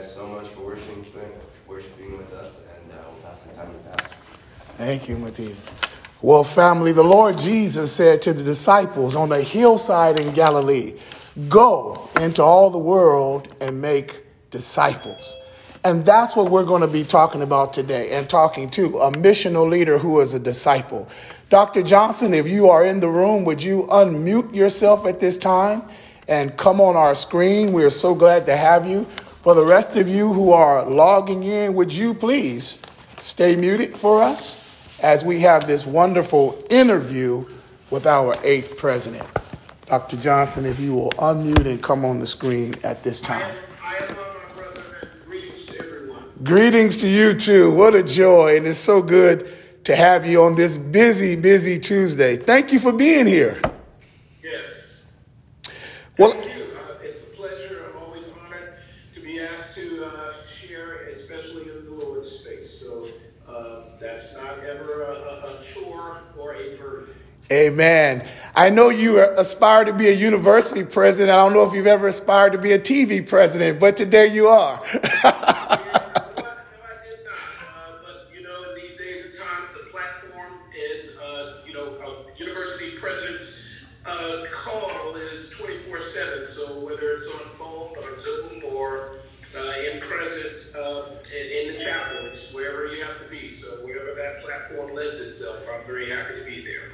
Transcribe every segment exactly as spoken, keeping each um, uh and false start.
guys so much for worshiping, worshiping with us, and uh, we'll pass the time to Pastor. Thank you, Matthias. Well, family, the Lord Jesus said to the disciples on the hillside in Galilee, "Go into all the world and make disciples." And that's what we're going to be talking about today and talking to a missional leader who is a disciple. Doctor Johnson, if you are in the room, would you unmute yourself at this time and come on our screen? We're so glad to have you. For the rest of you who are logging in, would you please stay muted for us as we have this wonderful interview with our eighth president. Doctor Johnson, if you will unmute and come on the screen at this time. Greetings to you too. What a joy. And it's so good to have you on this busy, busy Tuesday. Thank you for being here. Yes. Well, thank you. Uh, it's a pleasure. I'm always honored to be asked to uh, share, especially in the Lord's space. So uh, that's not ever a, a, a chore or a burden. Amen. I know you aspire to be a university president. I don't know if you've ever aspired to be a T V president, but today you are.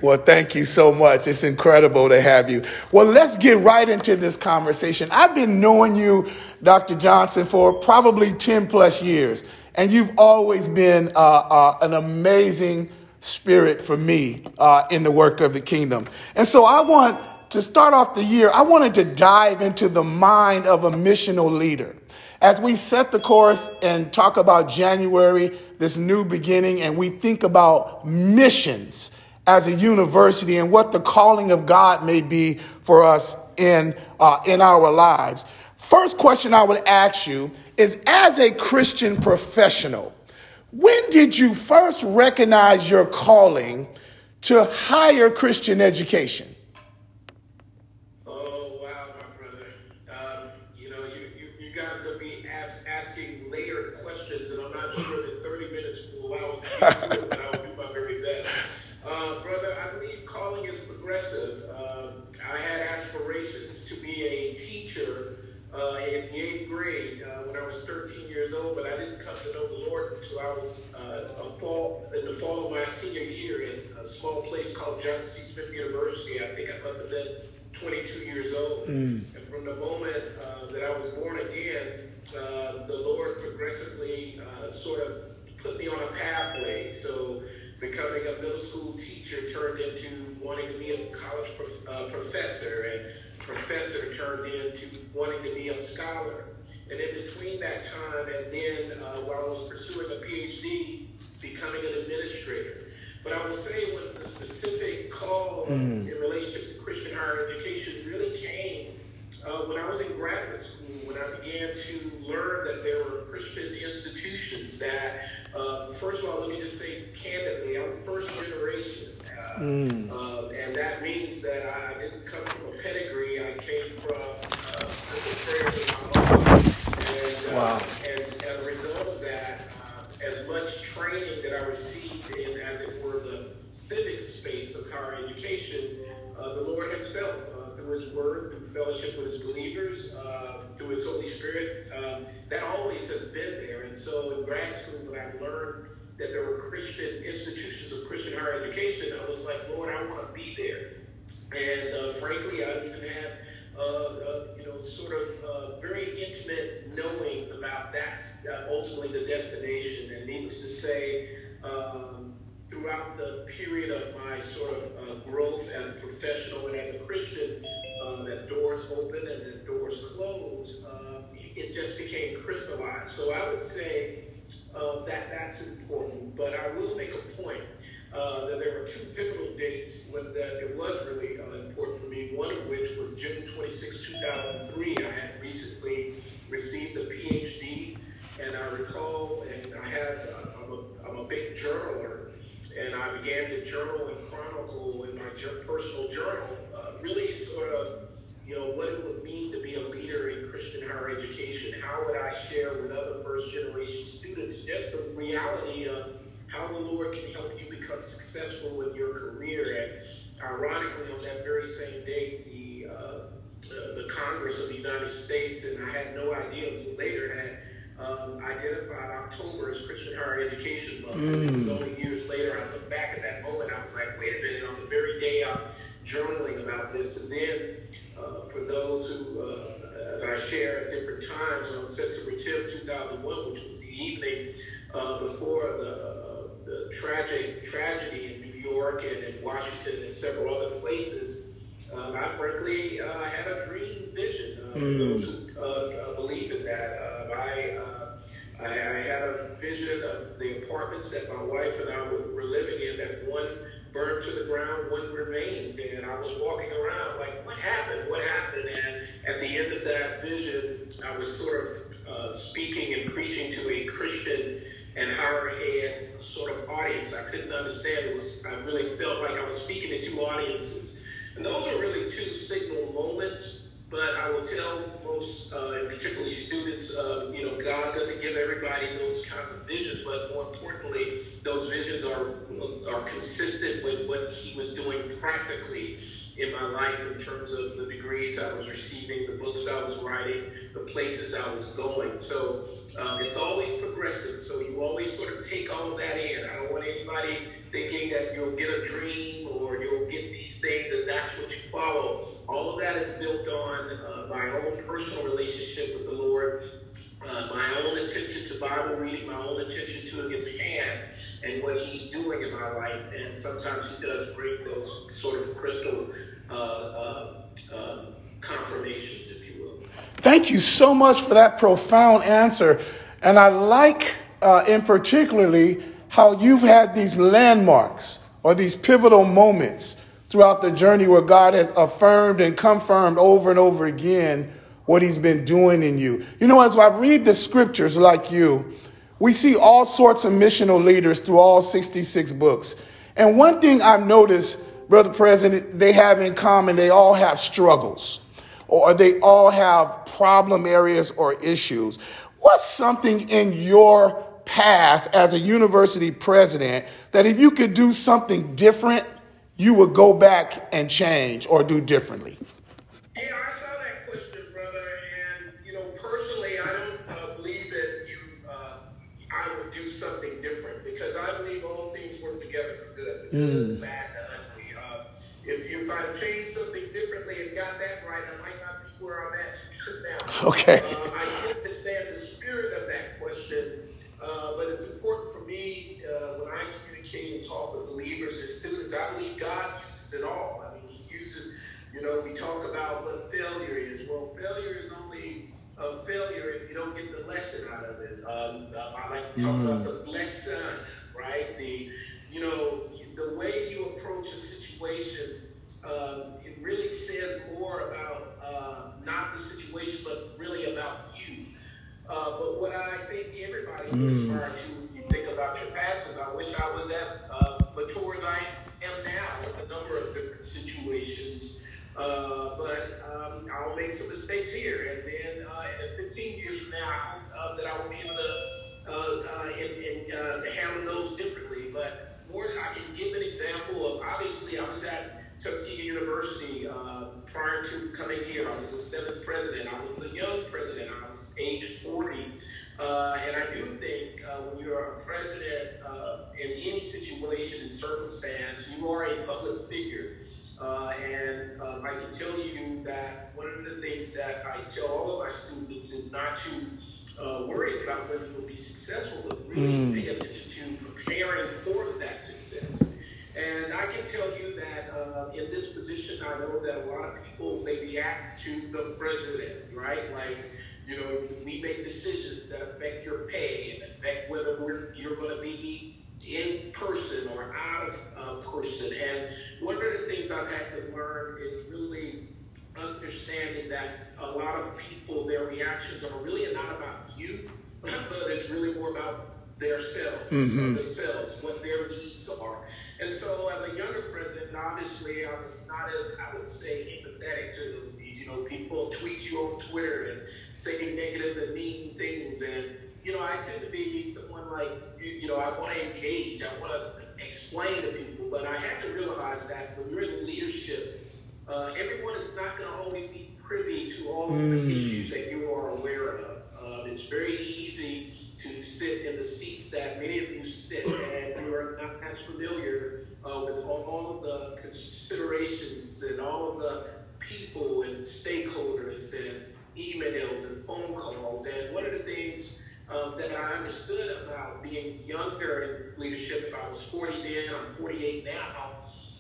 Well, thank you so much. It's incredible to have you. Well, let's get right into this conversation. I've been knowing you, Doctor Johnson, for probably ten plus years, and you've always been uh, uh, an amazing spirit for me uh, in the work of the kingdom. And so I want to start off the year. I wanted to dive into the mind of a missional leader. As we set the course and talk about January, this new beginning, and we think about missions as a university and what the calling of God may be for us in uh, in our lives. First question I would ask you is, as a Christian professional, when did you first recognize your calling to higher Christian education? Oh, wow, my brother. Um, you know, you, you, you guys are going to be ask, asking layered questions, and I'm not sure that thirty minutes will allow us to do it, but I'll do my very best. Uh, brother, I believe calling is progressive. Uh, I had aspirations to be a teacher uh, in the eighth grade uh, when I was thirteen years old, but I didn't come to know the Lord until I was uh, a fall in the fall of my senior year in a small place called Johnson C. Smith University. I think I must have been twenty-two years old. Mm. And from the moment uh, that I was born again, uh, the Lord progressively uh, sort of put me on a pathway. So becoming a middle school teacher turned into wanting to be a college prof- uh, professor, and professor turned into wanting to be a scholar. And in between that time, and then uh, while I was pursuing a PhD, becoming an administrator. But I will say, when the specific call mm. in relationship to Christian higher education really came uh, when I was in graduate school, when I began to learn that there were Christian institutions that, uh, first of all, let me just say candidly, I'm first generation. Uh, mm. uh, and that means that I didn't come from a pedigree. I came from uh, the prayers of my mother. And, uh, wow. and as a result of that, uh, as much training that I received in, as it were, the civic space of higher education, uh, the Lord himself, uh, through his word, through fellowship with his believers, uh, through his Holy Spirit, um, that always has been there. And so in grad school, when I learned that there were Christian institutions of Christian higher education, I was like, Lord, I want to be there. And uh, frankly, I even had, uh, uh, you know, sort of uh, very intimate knowings about that's uh, ultimately the destination. And needless to say, um, throughout the period of my sort of uh, growth as a professional and as a Christian, um, as doors open and as doors close, um, it just became crystallized. So I would say uh, that that's important. But I will make a point uh, that there were two pivotal dates when that it was really uh, important for me, one of which was June twenty-sixth, two thousand three. I had recently received a PhD, and I recall, and I have, I'm a, I'm a big journaler, and I began to journal and chronicle in my personal journal, uh, really sort of, you know, what it would mean to be a leader in Christian higher education? How would I share with other first-generation students just the reality of how the Lord can help you become successful in your career? And ironically, on that very same day, the, uh, uh, the Congress of the United States, and I had no idea until later, had um, identified October as Christian Higher Education Month. Mm. And it was only years later, I look back at that moment, I was like, wait a minute, on the very day I'm journaling about this. And then uh, for those who, uh, as I share at different times, on September tenth, two thousand one, which was the evening uh, before the the tragic tragedy in New York and in Washington and several other places, um, I frankly uh, had a dream vision. Uh, mm. Those who uh, believe in that, uh, I, uh, I I had a vision of the apartments that my wife and I were, were living in. That one burned to the ground, one remained, and I was walking around like, "What happened? What happened?" And at the end of that vision, I was sort of uh, speaking and preaching to a Christian and higher ed sort of audience. I couldn't understand it. Was, I really felt like I was speaking to two audiences. And those are really two signal moments, but I will tell most, uh, and particularly students, uh, you know, God doesn't give everybody those kind of visions, but more importantly, those visions are are consistent with what he was doing practically in my life in terms of the degrees I was receiving, the books I was writing, the places I was going. So um, it's always progressive. So you always sort of take all that in. I don't want anybody thinking that you'll get a dream or you'll get these things and that's what you follow. All of that is built on uh, my own personal relationship with the Lord, uh, my own attention to Bible reading, my own attention to his hand and what he's doing in my life. And sometimes he does bring those sort of crystal uh, uh, uh, confirmations, if you will. Thank you so much for that profound answer. And I like uh, in particularly how you've had these landmarks or these pivotal moments throughout the journey where God has affirmed and confirmed over and over again what he's been doing in you. You know, as I read the scriptures like you, we see all sorts of missional leaders through all sixty-six books. And one thing I've noticed, Brother President, they have in common, they all have struggles or they all have problem areas or issues. What's something in your past as a university president that if you could do something different, you would go back and change or do differently? Yeah, I saw that question, brother. And, you know, personally, I don't uh, believe that you, uh, I would do something different because I believe all things work together for good. Mm. Bad, uh, if you, if I changed something differently and got that right, I might not be where I'm at now. Okay. Uh, I understand the spirit of that question. Uh, but it's important for me uh, when I communicate and talk with believers and students, I believe God uses it all. I mean, he uses, you know, we talk about what failure is. Well, failure is only a failure if you don't get the lesson out of it. Um, I like to talk mm-hmm. about the lesson, right? The, you know, the way you approach a situation, um, it really says more about uh, not the situation, but really about you. Uh, but what I think everybody mm. aspires to, you think about your pastors, I wish I was as uh, mature as I am now with a number of different situations. Uh, but um, I'll make some mistakes here. And then uh, fifteen years from now, I hope uh, that I will be able to uh, uh, and, and, uh, handle those differently. But more than I can give an example of, obviously, I was at Tuskegee University uh, prior to coming here. I was the seventh president. I was a young president. I was age forty. Uh, and I do think uh, when you're a president uh, in any situation and circumstance, you are a public figure. Uh, and uh, I can tell you that one of the things that I tell all of my students is not to uh, worry about whether you'll be successful, but really mm. pay attention to preparing for that success. And I can tell you that uh, in this position, I know that a lot of people, they react to the president, right? Like, you know, we make decisions that affect your pay and affect whether we're, you're going to be in person or out of uh, person. And one of the things I've had to learn is really understanding that a lot of people, their reactions are really not about you, but it's really more about themselves, mm-hmm. themselves, what their needs are. And so as a younger president, obviously I was not as, I would say, empathetic to those needs. You know, people tweet you on Twitter and say negative and mean things. And, you know, I tend to be someone like, you know, I want to engage, I want to explain to people. But I had to realize that when you're in leadership, uh, everyone is not going to always be privy to all of the mm. issues that you are aware of. Uh, it's very easy to sit in the seats that many of you sit, and you are not as familiar uh, with all, all of the considerations and all of the people and stakeholders and emails and phone calls. And one of the things um, that I understood about being younger in leadership, if I was forty then, I'm forty-eight now,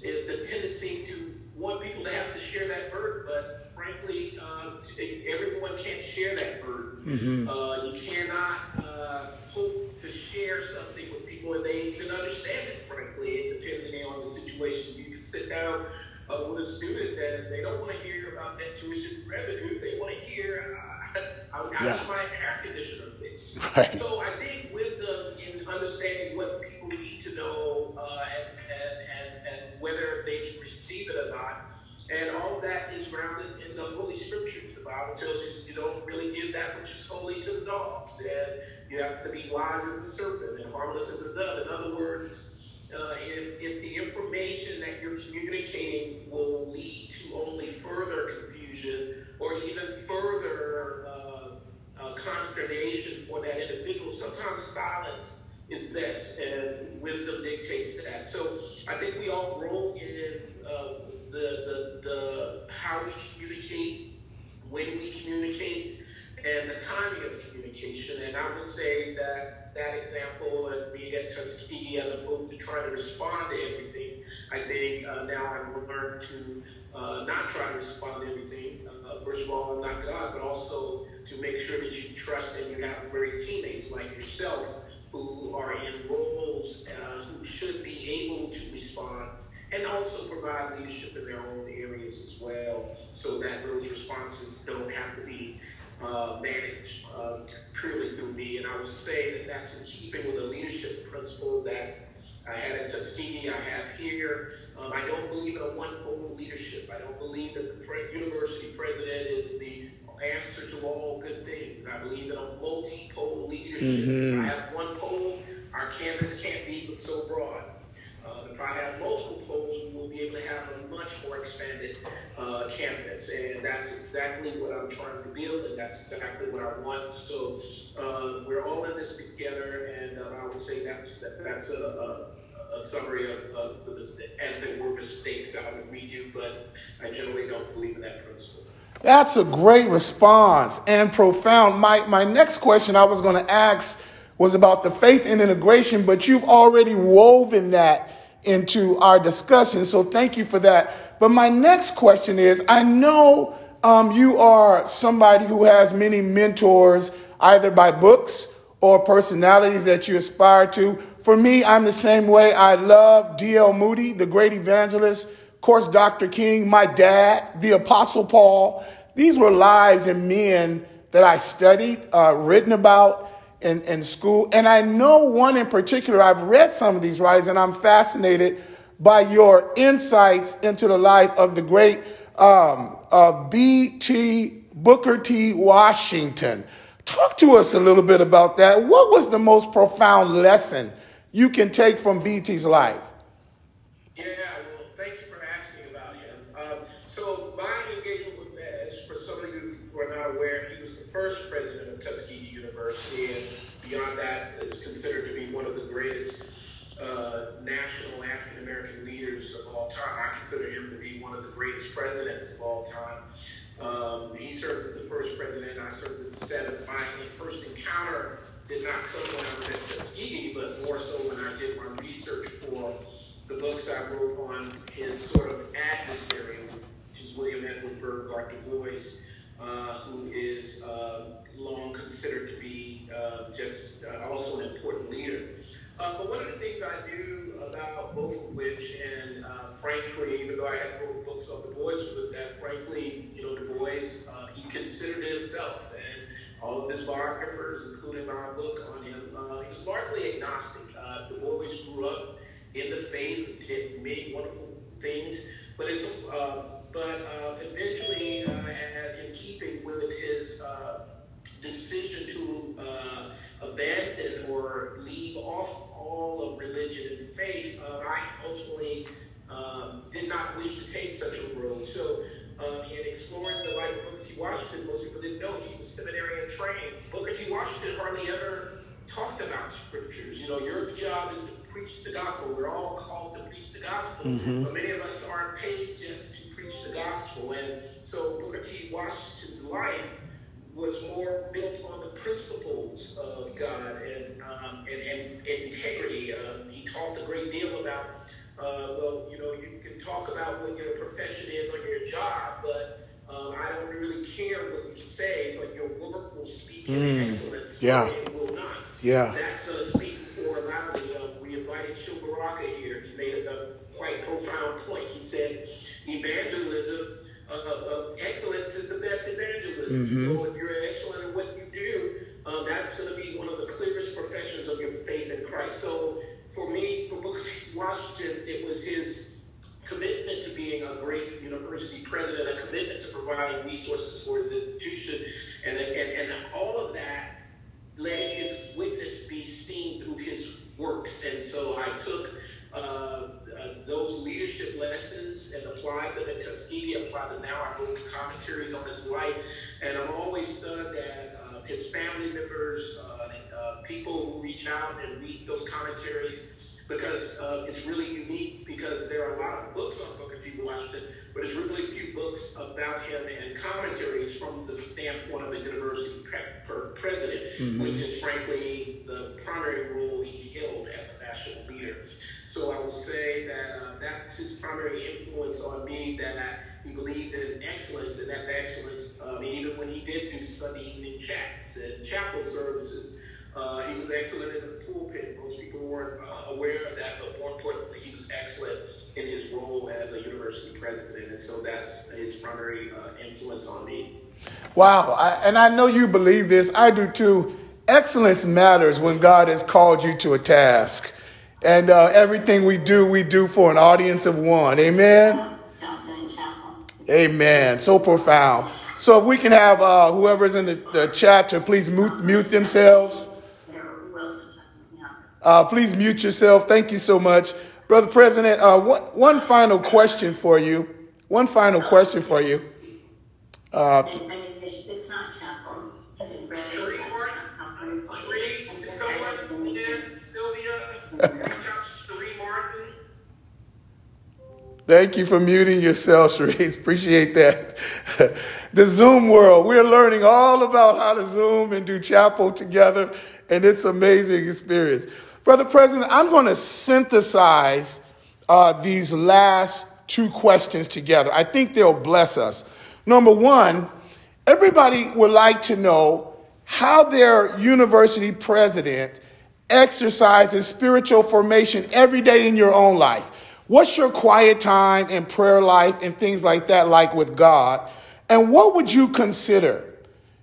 is the tendency to want people to have to share that burden, but frankly, uh, everyone can't share that burden. Mm-hmm. Uh, you cannot uh, hope to share something with people and they can understand it, frankly, depending on the situation. You can sit down uh, with a student and they don't want to hear about net tuition revenue. They want to hear, uh, I, I yeah. need my air conditioner fixed. Right. So I think wisdom in understanding what people need to know uh, and, and, and, and whether they can receive it or not. And all that is grounded in the Holy Scriptures. The Bible tells us you don't really give that which is holy to the dogs. And you have to be wise as a serpent and harmless as a dove. In other words, uh, if, if the information that you're communicating will lead to only further confusion or even further uh, uh, consternation for that individual, sometimes silence is best. And wisdom dictates that. So I think we all grow in uh, The, the the how we communicate, when we communicate, and the timing of communication. And I would say that that example and being at Tuskegee, as opposed to trying to respond to everything, I think uh, now I've learned to uh, not try to respond to everything. Uh, first of all, I'm not God, but also to make sure that you trust and you have great teammates like yourself who are in roles uh, who should be able to respond. And also provide leadership in their own areas as well, so that those responses don't have to be uh, managed uh, purely through me. And I would say that that's in keeping with the leadership principle that I had at Tuskegee, I have here. Um, I don't believe in a one-fold leadership. I don't believe that the pre- university president is the answer to all good things. I believe in a multi-pole leadership. Mm-hmm. If I have one pole, our canvas can't be so broad. Uh, if I have multiple polls, we will be able to have a much more expanded uh, canvas. And that's exactly what I'm trying to build, and that's exactly what I want. So uh, we're all in this together, and uh, I would say that's, that's a, a, a summary of, of the, and there were mistakes I would redo, but I generally don't believe in that principle. That's a great response and profound. My, my next question I was going to ask was about the faith and integration, but you've already woven that into our discussion. So thank you for that. But my next question is, I know um, you are somebody who has many mentors, either by books or personalities that you aspire to. For me, I'm the same way. I love D L Moody, the great evangelist, of course, Doctor King, my dad, the Apostle Paul. These were lives and men that I studied, uh, written about, In, in school. And I know one in particular, I've read some of these writings, and I'm fascinated by your insights into the life of the great um, uh, B T Booker T. Washington. Talk to us a little bit about that. What was the most profound lesson you can take from B T's life? Yeah, well, thank you for asking about him. Um, so my engagement with Baz, for some of you who are not aware, he was the first president of Tuskegee University, and beyond that is considered to be one of the greatest uh, national African-American leaders of all time. I consider him to be one of the greatest presidents of all time. Um, he served as the first president, I served as the seventh. My first encounter did not come when I was at Tuskegee, but more so when I did my research for the books I wrote on his sort of adversary, which is William Edward Burghardt Du Bois, uh, who is uh, long considered to be uh, just uh, also an important leader. Uh, but one of the things I knew about both of which, and uh, frankly, even though I had wrote books on Du Bois, was that frankly, you know, Du Bois, uh, he considered it himself, and all of his biographers, including my book on him, uh, he was largely agnostic. Uh, Du Bois grew up in the faith, did many wonderful things, but it's uh, but uh, eventually, uh, in keeping with his uh, decision to uh, abandon or leave off all of religion and faith, uh, I ultimately um, did not wish to take such a road. So, uh, in exploring the life of Booker T. Washington, most people didn't know he was seminarian trained. Booker T. Washington hardly ever talked about scriptures. You know, your job is to preach the gospel. We're all called to preach the gospel, mm-hmm. but many of us aren't paid just to preach the gospel. And so Booker T. Washington's life was more built on the principles of God and um, and, and integrity. Um, he talked a great deal about, uh, well, you know, you can talk about what your profession is or your job, but Um, I don't really care what you say, but your work will speak in mm. excellence. Yeah. It will not. Yeah. That's going to speak more loudly. Um, we invited Shil Baraka here. He made a quite profound point. He said, evangelism, uh, uh, excellence is the best evangelism. Mm-hmm. So if you're excellent at what you do, uh, that's going to be one of the clearest professions of your faith in Christ. So for me, for Booker T. Washington, it was his commitment to being a great university president, a commitment to providing resources for his institution, and, and, and all of that, letting his witness be seen through his works. And so I took uh, uh, those leadership lessons and applied them at Tuskegee, applied them now. I wrote commentaries on his life, and I'm always stunned at uh, his family members, uh, uh, people who reach out and read those commentaries, because uh, it's really unique, because there are a lot of books on Booker T. Washington, but there's really few books about him and commentaries from the standpoint of a university pre- per president, mm-hmm. which is frankly the primary role he held as a national leader. So I will say that uh, that's his primary influence on me, that he believed in excellence, and that excellence, uh, and even when he did do Sunday evening chats and chapel services, Uh, he was excellent in the pulpit. Most people weren't uh, aware of that, but more importantly, he was excellent in his role as a university president, and so that's his primary uh, influence on me. Wow, I, and I know you believe this. I do too. Excellence matters when God has called you to a task, and uh, everything we do, we do for an audience of one. Amen? Johnson Chapel. Amen. So profound. So if we can have uh, whoever's in the, the chat to please mute, mute themselves. Uh, please mute yourself. Thank you so much. Brother President, uh, one, one final question for you. One final question for you. Uh, it's not chapel. It's his brother. Someone again, Sylvia, Cherie Martin. Thank you for muting yourself, Cherie. Appreciate that. The Zoom world. We're learning all about how to Zoom and do chapel together, and it's an amazing experience. Brother President, I'm going to synthesize uh, these last two questions together. I think they'll bless us. Number one, everybody would like to know how their university president exercises spiritual formation every day in your own life. What's your quiet time and prayer life and things like that like with God? And what would you consider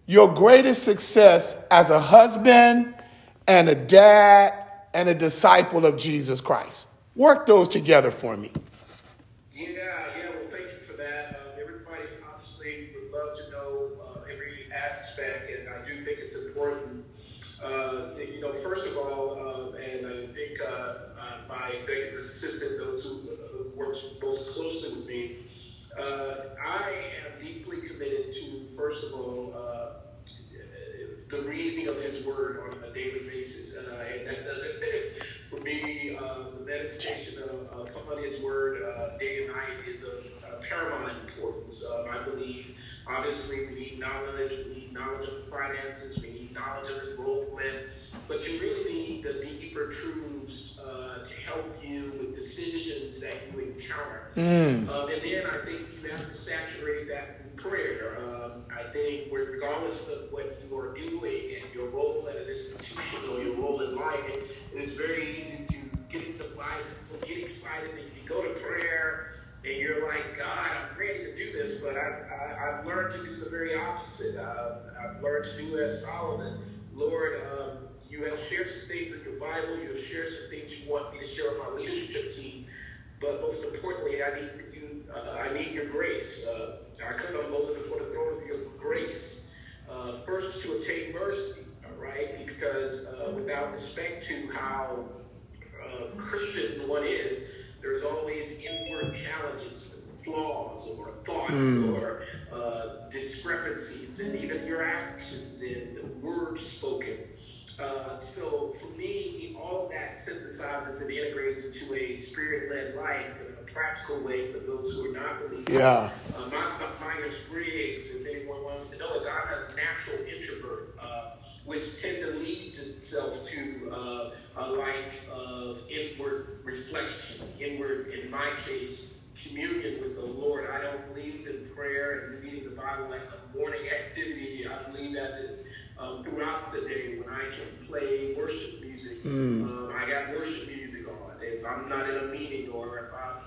your greatest success as a husband and a dad and a disciple of Jesus Christ? Work those together for me. Yeah, yeah, well, thank you for that. Um, everybody obviously would love to know uh, every aspect, and I do think it's important. Uh, you know, first of all, uh, and I think uh, uh, my executive assistant, those who, who works most closely with me, uh, I am deeply committed to, first of all, uh, the reading of his word on a daily basis. And, uh, and that doesn't fit for me. Uh, the meditation of, of on his word uh, day and night is of uh, paramount importance. Um, I believe, obviously, we need knowledge. We need knowledge of finances. We need knowledge of enrollment. But you really need the deeper truths uh, to help you with decisions that you encounter. Mm. Um, and then I think you have to saturate that in prayer. Um, I think regardless of what you are doing and your role at an institution or your role in life, it is very easy to get into life, get excited, and you go to prayer, and you're like, God, I'm ready to do this, but I, I, I've learned to do the very opposite. Uh, I've learned to do as Solomon. Lord, um, You have shared some things in your Bible. You have shared some things you want me to share with my leadership team. But most importantly, I need you. Uh, I need your grace. Uh, I come boldly before the throne of your grace. Uh, first, to attain mercy, all right? Because uh, without respect to how uh, Christian one is, there's always inward challenges, flaws, or thoughts, mm. or uh, discrepancies, and even your actions and the words spoken. Uh, so for me, all that synthesizes and integrates into a spirit-led life in a practical way for those who are not believers. Yeah. Uh, Myers Briggs, if anyone wants to know, is I'm a natural introvert, uh, which tend to leads itself to uh, a life of inward reflection, inward, in my case, communion with the Lord. I don't believe in prayer and reading the Bible like a morning activity. I believe that it, Um, throughout the day when I can play worship music, mm. um, I got worship music on. If I'm not in a meeting or if I'm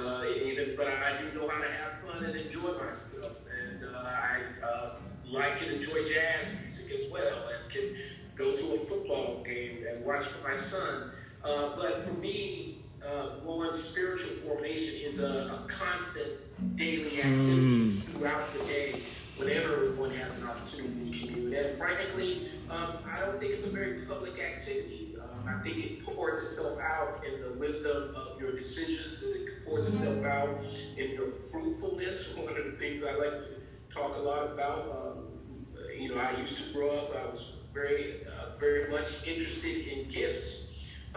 uh, even, but I, I do know how to have fun and enjoy myself. And uh, I uh, like and enjoy jazz music as well, and can go to a football game and watch for my son. Uh, but for me, uh, one's spiritual formation is a, a constant daily activity mm. throughout the day, whenever one has an opportunity to do. And frankly, um, I don't think it's a very public activity. Um, I think it pours itself out in the wisdom of your decisions, and it pours itself out in your fruitfulness. One of the things I like to talk a lot about, um, you know, I used to grow up, I was very, uh, very much interested in gifts.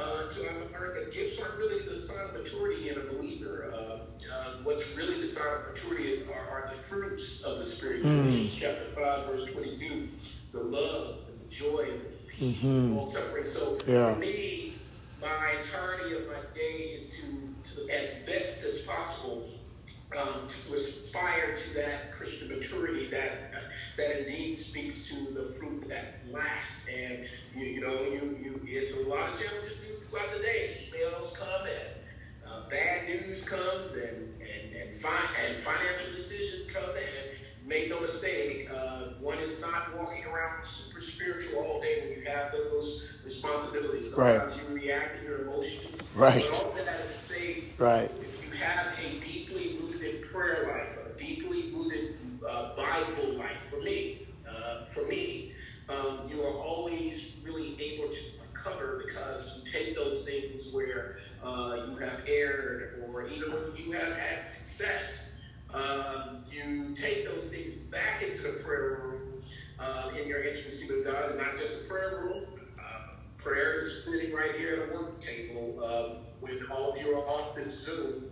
Uh, so I've learned that gifts aren't really the sign of maturity in a believer. Uh, uh, what's really the sign of maturity are, are the fruits of the Spirit. Mm. Galatians chapter five, verse twenty-two, the love, the joy, the peace, mm-hmm. the long suffering. So yeah. for me, my entirety of my day is to, to as best as possible, um, to aspire to that Christian maturity that uh, that indeed speaks to the fruit that lasts. And you, you know, you you it's a lot of challenges throughout the day. Emails come and uh, bad news comes and and and, fi- and financial decisions come. And make no mistake, uh, one is not walking around super spiritual all day when you have those responsibilities. Sometimes right. you react to your emotions. Right. But all that is to say, right. if you have a deeply rooted prayer life, a deeply rooted uh, Bible life, for me, uh, for me, um, you are always really able to cover, because you take those things where uh, you have erred, or even when you have had success, um, you take those things back into the prayer room uh, in your intimacy with God, and not just the prayer room. Uh, prayer is sitting right here at a work table uh, when all of you are off this Zoom,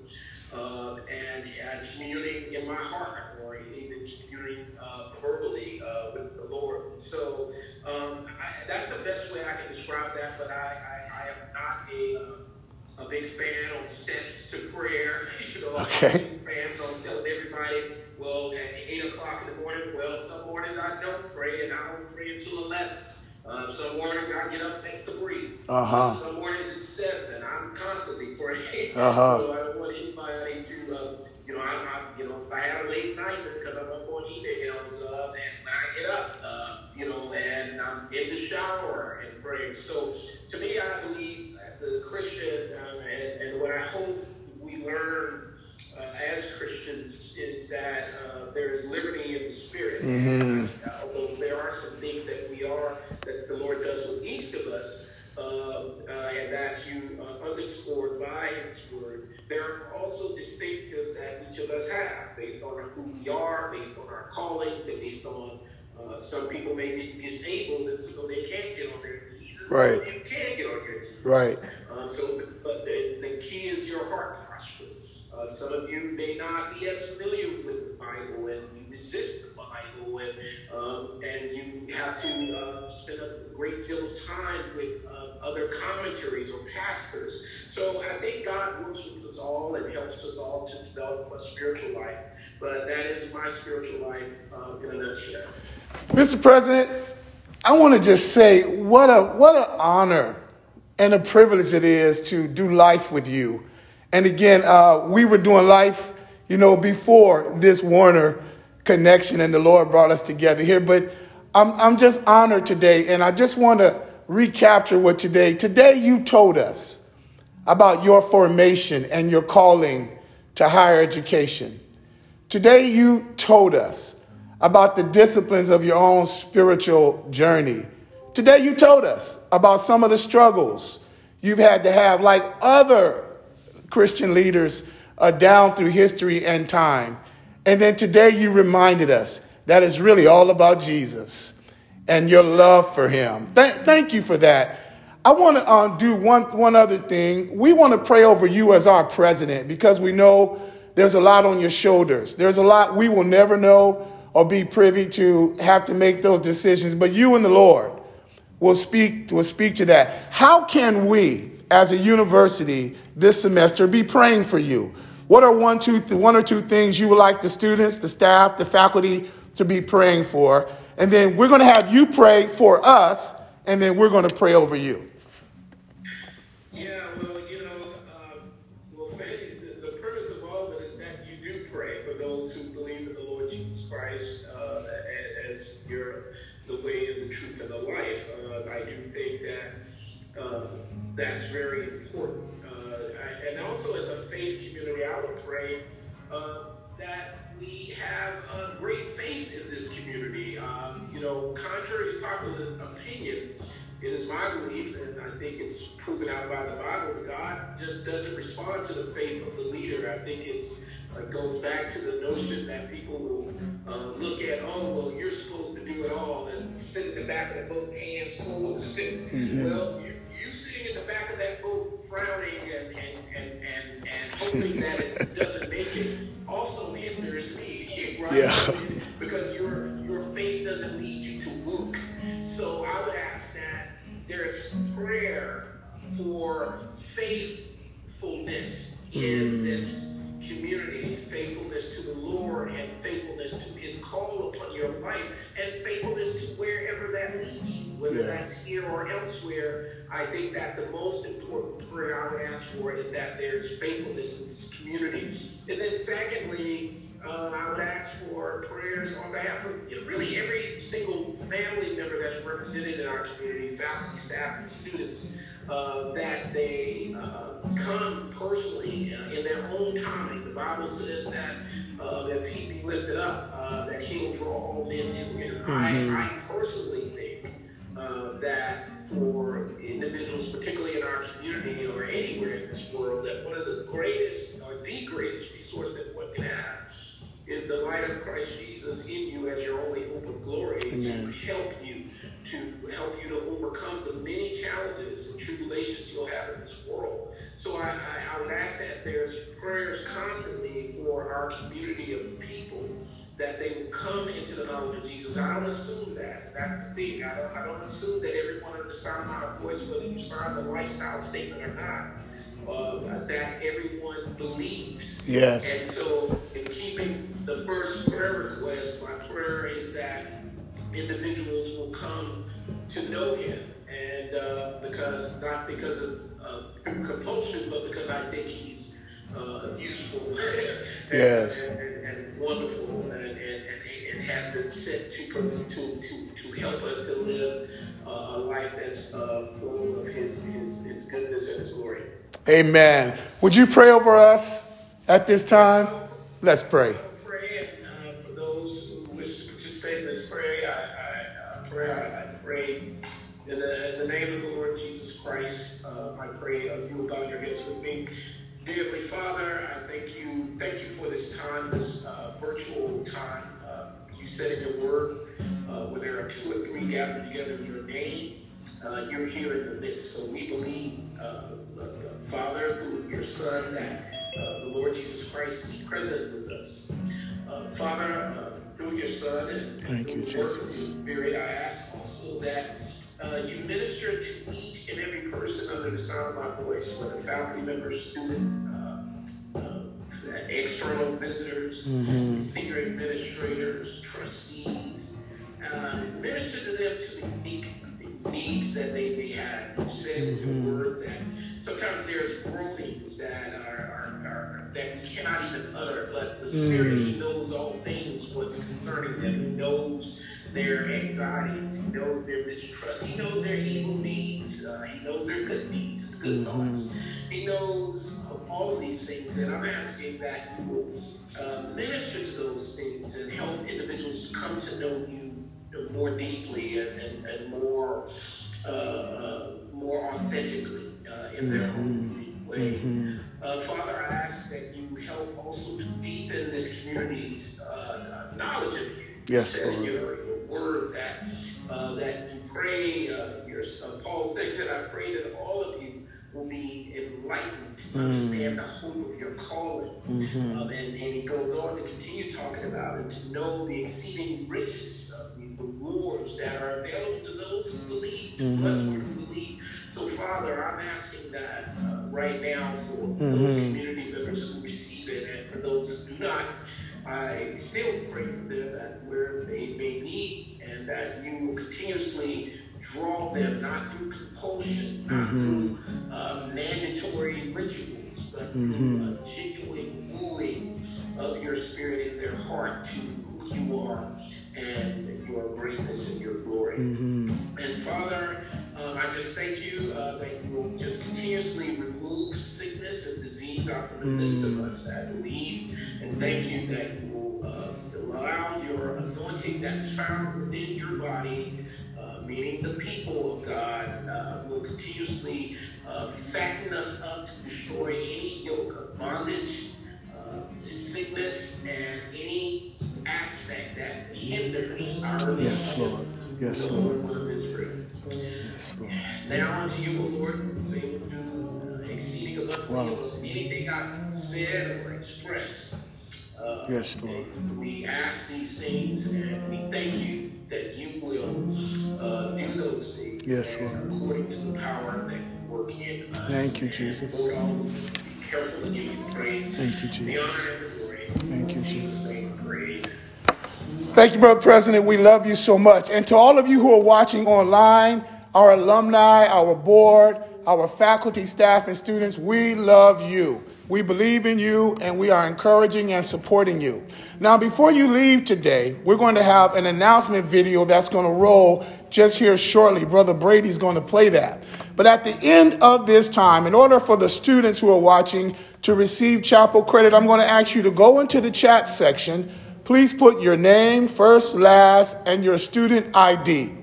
uh, and uh, communing in my heart, or even communing uh, verbally uh, with the Lord. So. Um, I, that's the best way I can describe that, but I, I, I am not a uh, a big fan on steps to prayer. You know, okay. I'm a big fan on telling everybody, well, at eight o'clock in the morning, well, some mornings I don't pray, and I don't pray until eleven. Uh, some mornings I get up at three. Uh-huh. Some mornings it's seven. I'm constantly praying. Uh-huh. So I don't want anybody to, uh, you know, I, I, you know, if I had a late night because I'm up on emails, uh, and when I get up, uh, you know, and I'm in the shower and praying. So to me, I believe the Christian, um, and, and what I hope we learn uh, as Christians is that uh, there is liberty in the spirit. Mm-hmm. Uh, although there are some things that we are, that the Lord does with each of us, uh, uh, and that's you uh, underscored by His word. There are also distinctives that each of us have based on who we are, based on our calling, based on uh, some people may be disabled and so they can't get on their knees, and right. some people can get on their knees. Right. Uh, so, but the, the key is your heart posture. Uh, some of you may not be as familiar with the Bible, and you resist the Bible, and um, and you have to uh, spend a great deal of time with uh, other commentaries or pastors. So I think God works with us all and helps us all to develop a spiritual life. But that is my spiritual life uh, in a nutshell. Mister President, I want to just say what a what an honor and a privilege it is to do life with you. And again, uh, we were doing life, you know, before this Warner connection, and the Lord brought us together here. But I'm, I'm just honored today. And I just want to recapture what today. Today you told us about your formation and your calling to higher education. Today you told us about the disciplines of your own spiritual journey. Today you told us about some of the struggles you've had to have, like other Christian leaders uh, down through history and time. And then today you reminded us that it's really all about Jesus and your love for him. Th- thank you for that. I want to um, do one, one other thing. We want to pray over you as our president, because we know there's a lot on your shoulders. There's a lot we will never know or be privy to, have to make those decisions. But you and the Lord will speak, will speak to that. How can we, as a university this semester, be praying for you? What are one, two, th- one or two things you would like the students, the staff, the faculty to be praying for? And then we're going to have you pray for us, and then we're going to pray over you. Yeah, well, you know, uh, well, the, the purpose of all of it is that you do pray for those who believe in the Lord Jesus Christ uh, as your the way and the truth and the life. Uh, I do think that uh, that's very important. Uh, I, and also as a faith community, I would pray uh, that we have a great faith in this community. Um, you know, contrary to popular opinion, it is my belief, and I think it's proven out by the Bible, God just doesn't respond to the faith of the leader. I think it's, it goes back to the notion that people will uh, look at, oh, well, you're supposed to do it all and sit in the back of the boat, hands closed. Mm-hmm. Well, you, you sitting in the back of that boat frowning and, and, and, and, and hoping that it doesn't make it, also hinders me, right? Yeah. Because your your faith doesn't lead you to work. So I would ask that there's prayer for faithfulness in this community, faithfulness to the Lord, and faithfulness to his call upon your life, and faithfulness to wherever that leads you, whether yeah. that's here or elsewhere. I think that the most important prayer I would ask for is that there's faithfulness in this community. And then secondly, uh, I would ask for prayers on behalf of you know, really every single family member that's represented in our community, faculty, staff, and students, uh, that they uh, come personally uh, in their own timing. The Bible says that uh, if he be lifted up, uh, that he'll draw all men to him. Mm-hmm. I, I personally think uh, that for individuals, particularly in our community or anywhere in this world, that one of the greatest or the greatest resource that one can have is the light of Christ Jesus in you as your only hope of glory. Amen. To help you, to help you to overcome the many challenges and tribulations you'll have in this world. So I, I, I would ask that there's prayers constantly for our community of people, that they will come into the knowledge of Jesus. I don't assume that. That's the thing. I don't, I don't assume that everyone under the sound of my voice, whether you sign the lifestyle statement or not, uh, that everyone believes. Yes. And so in keeping the first prayer request, my prayer is that individuals will come to know him, and uh, because not because of uh, through compulsion, but because I think he's Uh, useful and, yes. and, and, and wonderful and, and, and, and has been sent to, to, to, to help us to live uh, a life that's uh, full of his, his, his goodness and his glory. Amen. Would you pray over us at this time? Let's pray. Pray uh, for those who wish to participate in this prayer. I, I, I pray, I, I pray in the, in the name of the Lord Jesus Christ. Uh, I pray if you will bow your heads with me. Dearly Father, I thank you, thank you for this time, this uh, virtual time. Uh, you said in your word, uh, where there are two or three gathered together in your name, uh, you're here in the midst. So we believe, uh, uh, Father, through your Son, that uh, the Lord Jesus Christ is present with us. Uh, Father, uh, through your Son and, and through the work of your Spirit, I ask also that Uh, you minister to each and every person under the sound of my voice, whether faculty members, student, uh, uh, external visitors, mm-hmm. senior administrators, trustees. Uh, minister to them to the unique needs that they may have. You said mm-hmm. in your word that sometimes there's groanings that are, are, are that we cannot even utter, but the Spirit mm-hmm. knows all things, what's concerning them, knows their anxieties. He knows their mistrust. He knows their evil needs. Uh, he knows their good needs. It's good thoughts. Mm-hmm. He knows of all of these things. And I'm asking that you will uh, minister to those things and help individuals come to know you more deeply and, and, and more uh, uh, more authentically uh, in their own way. Mm-hmm. Uh, Father, I ask that you help also to deepen this community's uh, knowledge of you. Yes, Lord. Your, your word that uh, that you pray, uh, your, uh, Paul says that I pray that all of you will be enlightened to mm. understand the hope of your calling. Mm-hmm. um, and, and he goes on to continue talking about it, to know the exceeding riches of the rewards that are available to those who believe, to mm-hmm. us who believe. So, Father, I'm asking that uh, right now for mm-hmm. those community members who receive it, and for those who do not, I still pray for them that where they may need, and that you will continuously draw them, not through compulsion, not mm-hmm. through uh, mandatory rituals, but mm-hmm. through a genuine wooing of your spirit in their heart to who you are and your greatness and your glory. Mm-hmm. And Father, um, I just thank you uh, that you will just continuously remove sickness and disease out from the mm-hmm. midst of us that believe. And thank you that you will uh, allow your anointing that's found within your body, uh, meaning the people of God, uh, will continuously uh, fatten us up to destroy any yoke of bondage, uh, sickness, and any aspect that hinders our relationship yes, Lord. With the Lord of Israel. Yes, Lord. And now unto you, O Lord, say we do exceeding abundantly wow. anything I said or expressed. Uh, yes, Lord. We ask these things, and we thank you that you will uh, do those things. Yes, Lord. According to the power that you work in us. Thank you, Jesus. Lord, I will be careful to give you praise. Thank you, Jesus. The honor and the glory. Thank you, Jesus. Thank you, Brother President. We love you so much. And to all of you who are watching online, our alumni, our board, our faculty, staff, and students, we love you. We believe in you, and we are encouraging and supporting you. Now, before you leave today, we're going to have an announcement video that's going to roll just here shortly. Brother Brady's going to play that. But at the end of this time, in order for the students who are watching to receive chapel credit, I'm going to ask you to go into the chat section. Please put your name, first, last, and your student I D.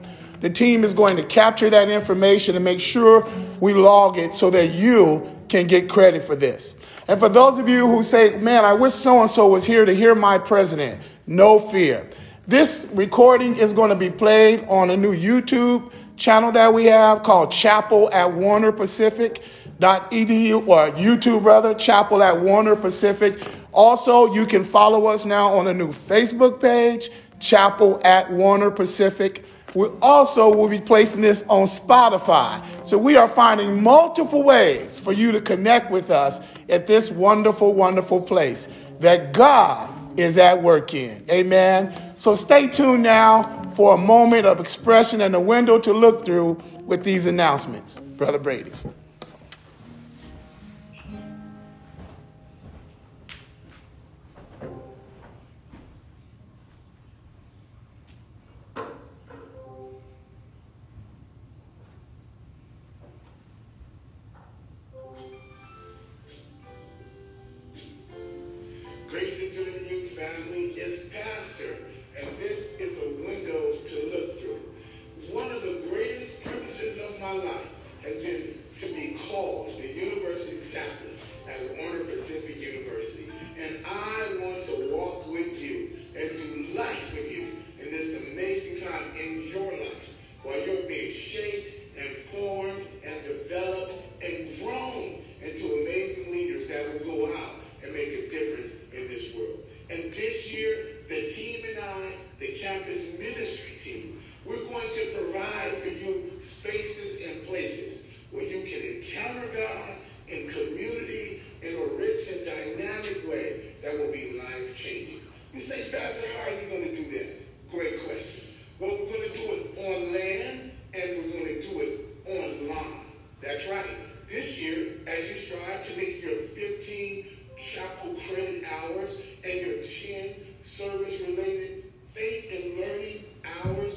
The team is going to capture that information and make sure we log it so that you can get credit for this. And for those of you who say, man, I wish so-and-so was here to hear my president, no fear. This recording is going to be played on a new YouTube channel that we have called Chapel at Warner Pacific dot edu, or YouTube, brother, Chapel at Warner Pacific. Also, you can follow us now on a new Facebook page, Chapel at Warner Pacific. We also will be placing this on Spotify. So we are finding multiple ways for you to connect with us at this wonderful, wonderful place that God is at work in. Amen. So stay tuned now for a moment of expression and a window to look through with these announcements. Brother Brady. Service-related faith and learning hours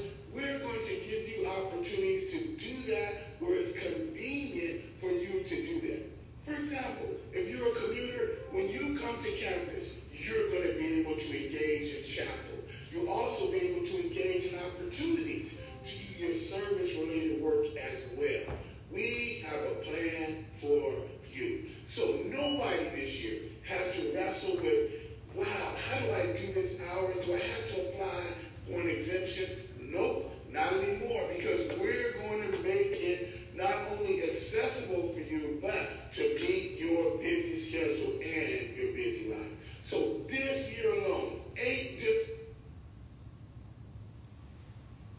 come to campus, you're going to be able to engage in chapel. You'll also be able to engage in opportunities to do your service-related work as well. We have a plan for you. So nobody this year has to wrestle with, wow, how do I do this hours? Do I have to apply for an exemption? Nope, not anymore, because we're going to make it not only accessible for you, but to meet your busy schedule and your busy life. So this year alone, eight different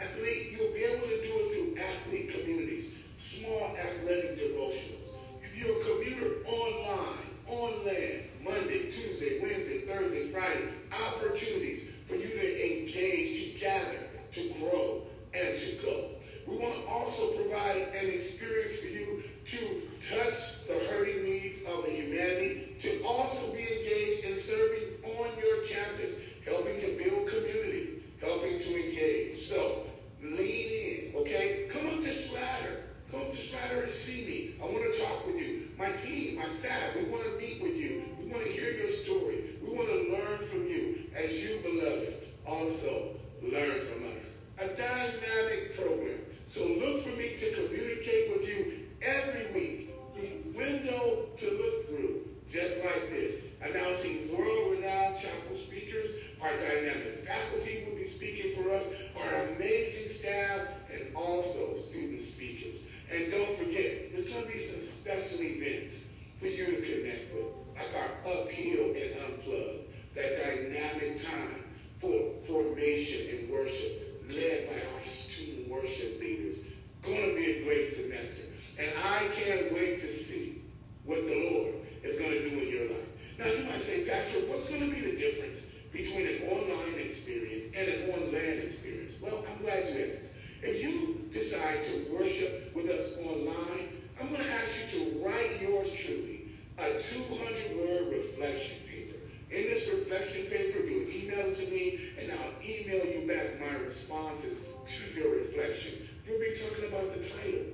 athlete, you'll be able to do it through athlete communities, small athletic devotionals. If you're a commuter online, on land, Monday, Tuesday, Wednesday, Thursday, Friday, opportunities for you to engage, to gather, to grow, and to go. We want to also provide an experience for you to touch the hurting needs of the humanity, to also be engaged in serving on your campus, helping to build community, helping to engage. So lean in, okay? Come up this ladder. Come up this ladder and see me. I want to talk with you. My team, my staff, we want to meet with you. We want to hear your story. We want to learn from you as you, beloved, also learn from us. A dynamic program. So look for me to communicate with you every week. A window to look through, just like this. Announcing world-renowned chapel speakers. Our dynamic faculty will be speaking for us. Our amazing staff and also student speakers. And don't forget, there's going to be some special events for you to connect with, like our Uphill and Unplug, that dynamic time for formation and worship led by our student worship leaders. Going to be a great semester. And I can't wait to see what the Lord is going to do in your life. Now, you might say, Pastor, what's going to be the difference between an online experience and an on-land experience? Well, I'm glad you asked. If you decide to worship with us online, I'm going to ask you to write yours truly a two hundred word reflection paper. In this reflection paper, you'll email it to me, and I'll email you back my responses to your reflection. You'll be talking about the title,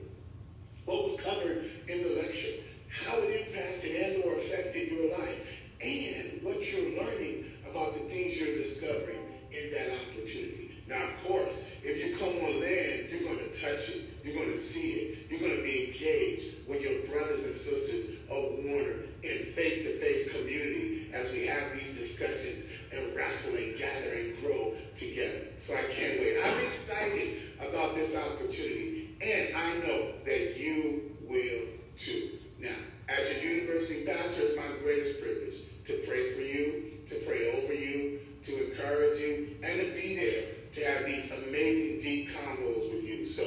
what was covered in the lecture, how it impacted and or affected your life, and what you're learning about the things you're discovering in that opportunity. Now, of course, if you come on land, you're going to touch it. You're going to see it. You're going to be engaged with your brothers and sisters of Warner in face-to-face community as we have these discussions and wrestle and gather and grow together. So I can't wait. I'm excited about this opportunity, and I know that you will too. Now, as your university pastor, it's my greatest privilege to pray for you, to pray over you, to encourage you, and to be there to have these amazing deep convos with you. So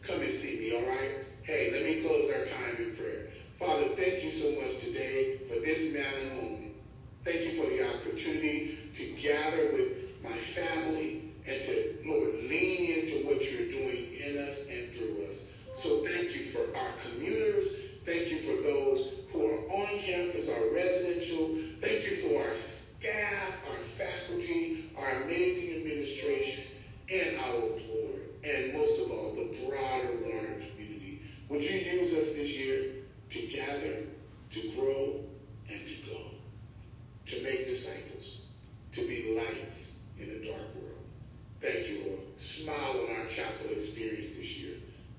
come and see me, all right? Hey, let me close our time in prayer. Father, thank you so much today for this man and woman. Thank you for the opportunity to gather with my family and to, Lord, lean into what you're doing in us and through us. So thank you for our commuters. Thank you for those who are on campus, our residential. Thank you for our staff, our faculty, our amazing administration, and our board, and most of all, the broader learner community. Would you use us this year to gather, to grow, and to go, to make disciples, to be lights in a dark world. Thank you, Lord. Smile on our chapel experience this year.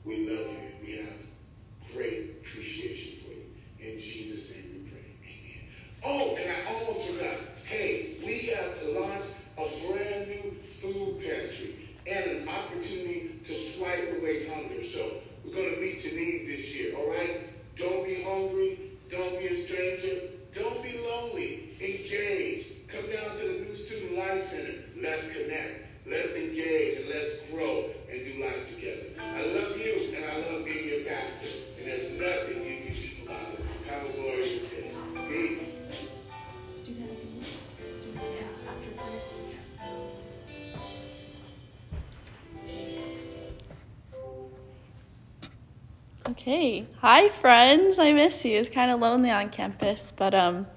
We love you. We have great appreciation for you. In Jesus' name we pray. Amen. Oh, and I almost forgot. Hey, we have to launch a brand new food pantry and an opportunity to swipe away hunger. So we're going to meet your needs this year, all right? Don't be hungry. Don't be a stranger. Don't be lonely. Engage. Come down to the New Student Life Center. Let's connect. Let's engage and let's grow and do life together. I love you and I love being your pastor. And there's nothing you can do about it. Have a glorious day. Peace. Okay. Hi, friends. I miss you. It's kind of lonely on campus, but um,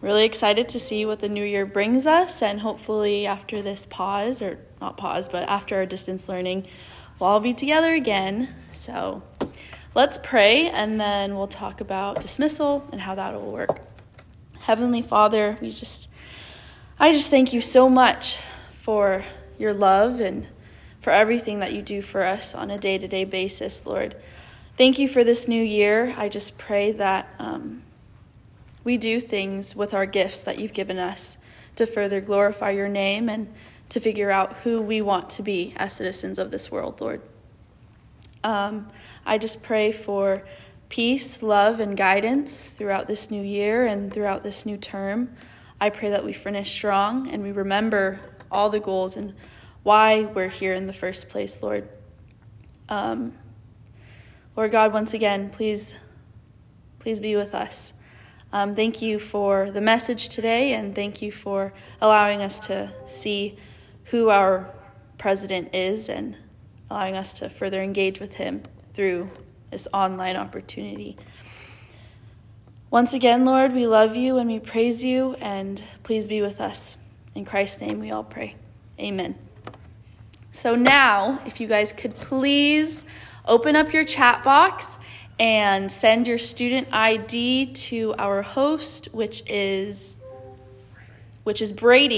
really excited to see what the new year brings us. And hopefully after this pause, or not pause, but after our distance learning, we'll all be together again. So let's pray, and then we'll talk about dismissal and how that will work. Heavenly Father, we just, I just thank you so much for your love and for everything that you do for us on a day-to-day basis, Lord. Thank you for this new year. I just pray that um, we do things with our gifts that you've given us to further glorify your name and to figure out who we want to be as citizens of this world, Lord. Um, I just pray for peace, love, and guidance throughout this new year and throughout this new term. I pray that we finish strong and we remember all the goals and why we're here in the first place, Lord. Um, Lord God, once again, please, please be with us. Um, thank you for the message today, and thank you for allowing us to see who our president is and allowing us to further engage with him through this online opportunity. Once again, Lord, we love you and we praise you, and please be with us. In Christ's name we all pray. Amen. So now, if you guys could please open up your chat box and send your student I D to our host, which is which is Brady.